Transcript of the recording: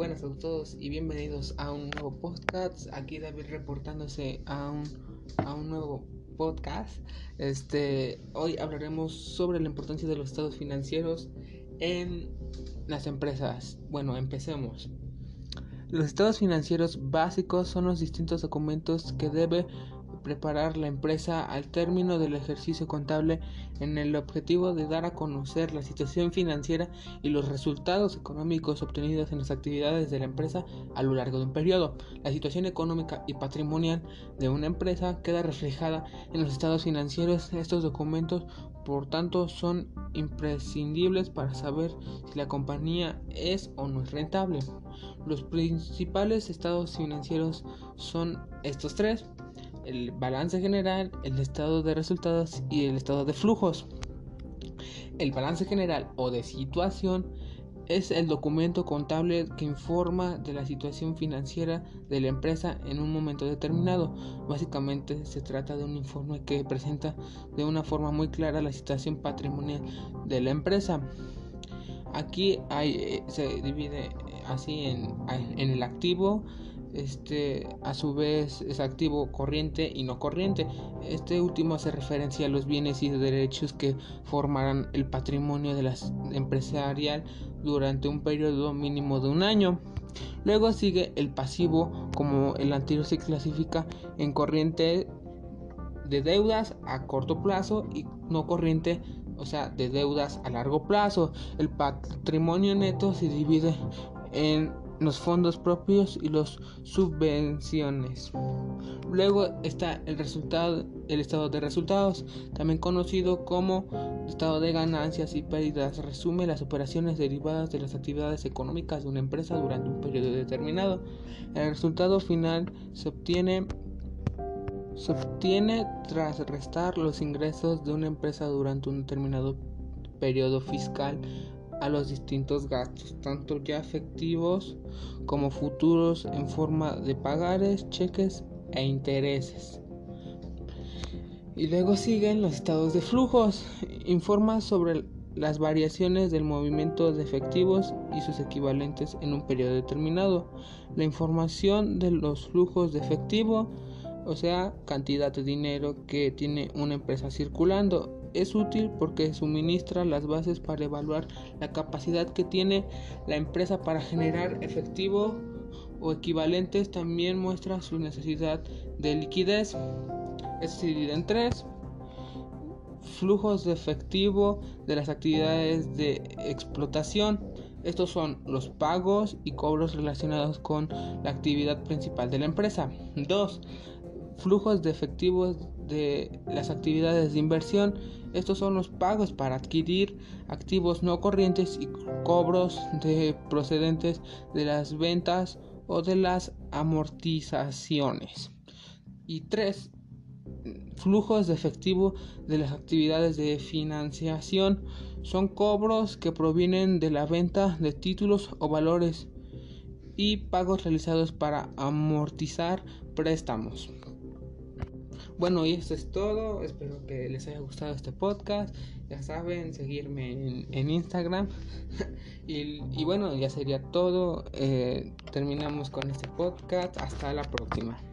buenas a todos y bienvenidos a un nuevo podcast. Aquí David reportándose a un nuevo podcast. Hoy hablaremos sobre la importancia de los estados financieros en las empresas. Bueno, empecemos. Los estados financieros básicos son los distintos documentos que debe preparar la empresa al término del ejercicio contable en el objetivo de dar a conocer la situación financiera y los resultados económicos obtenidos en las actividades de la empresa a lo largo de un periodo. La situación económica y patrimonial de una empresa queda reflejada en los estados financieros. Estos documentos, por tanto, son imprescindibles para saber si la compañía es o no es rentable. Los principales estados financieros son estos tres: el balance general, el estado de resultados y el estado de flujos. El balance general o de situación es el documento contable que informa de la situación financiera de la empresa en un momento determinado. Básicamente se trata de un informe que presenta de una forma muy clara la situación patrimonial de la empresa. Aquí se divide así en el activo. A su vez es activo corriente y no corriente. Este último hace referencia a los bienes y derechos que formarán el patrimonio de la empresarial durante un periodo mínimo de un año. Luego sigue el pasivo, como el anterior se clasifica en corriente de deudas a corto plazo y no corriente, o sea, de deudas a largo plazo. El patrimonio neto se divide en los fondos propios y los subvenciones. Luego está el estado de resultados, también conocido como estado de ganancias y pérdidas. Resume las operaciones derivadas de las actividades económicas de una empresa durante un periodo determinado. El resultado final se obtiene tras restar los ingresos de una empresa durante un determinado periodo fiscal a los distintos gastos, tanto ya efectivos como futuros, en forma de pagares, cheques e intereses. Y luego siguen los estados de flujos. Informa sobre las variaciones del movimiento de efectivos y sus equivalentes en un periodo determinado, la información de los flujos de efectivo, o sea, cantidad de dinero que tiene una empresa circulando. Es útil porque suministra las bases para evaluar la capacidad que tiene la empresa para generar efectivo o equivalentes. También muestra su necesidad de liquidez. Es dividido en tres: flujos de efectivo de las actividades de explotación. Estos son los pagos y cobros relacionados con la actividad principal de la empresa. 2. Flujos de efectivos de las actividades de inversión. Estos son los pagos para adquirir activos no corrientes y cobros procedentes de las ventas o de las amortizaciones. Y 3. Flujos de efectivo de las actividades de financiación. Son cobros que provienen de la venta de títulos o valores y pagos realizados para amortizar préstamos. Bueno, y esto es todo. Espero que les haya gustado este podcast. Ya saben, seguirme en Instagram. y bueno, ya sería todo. Terminamos con este podcast. Hasta la próxima.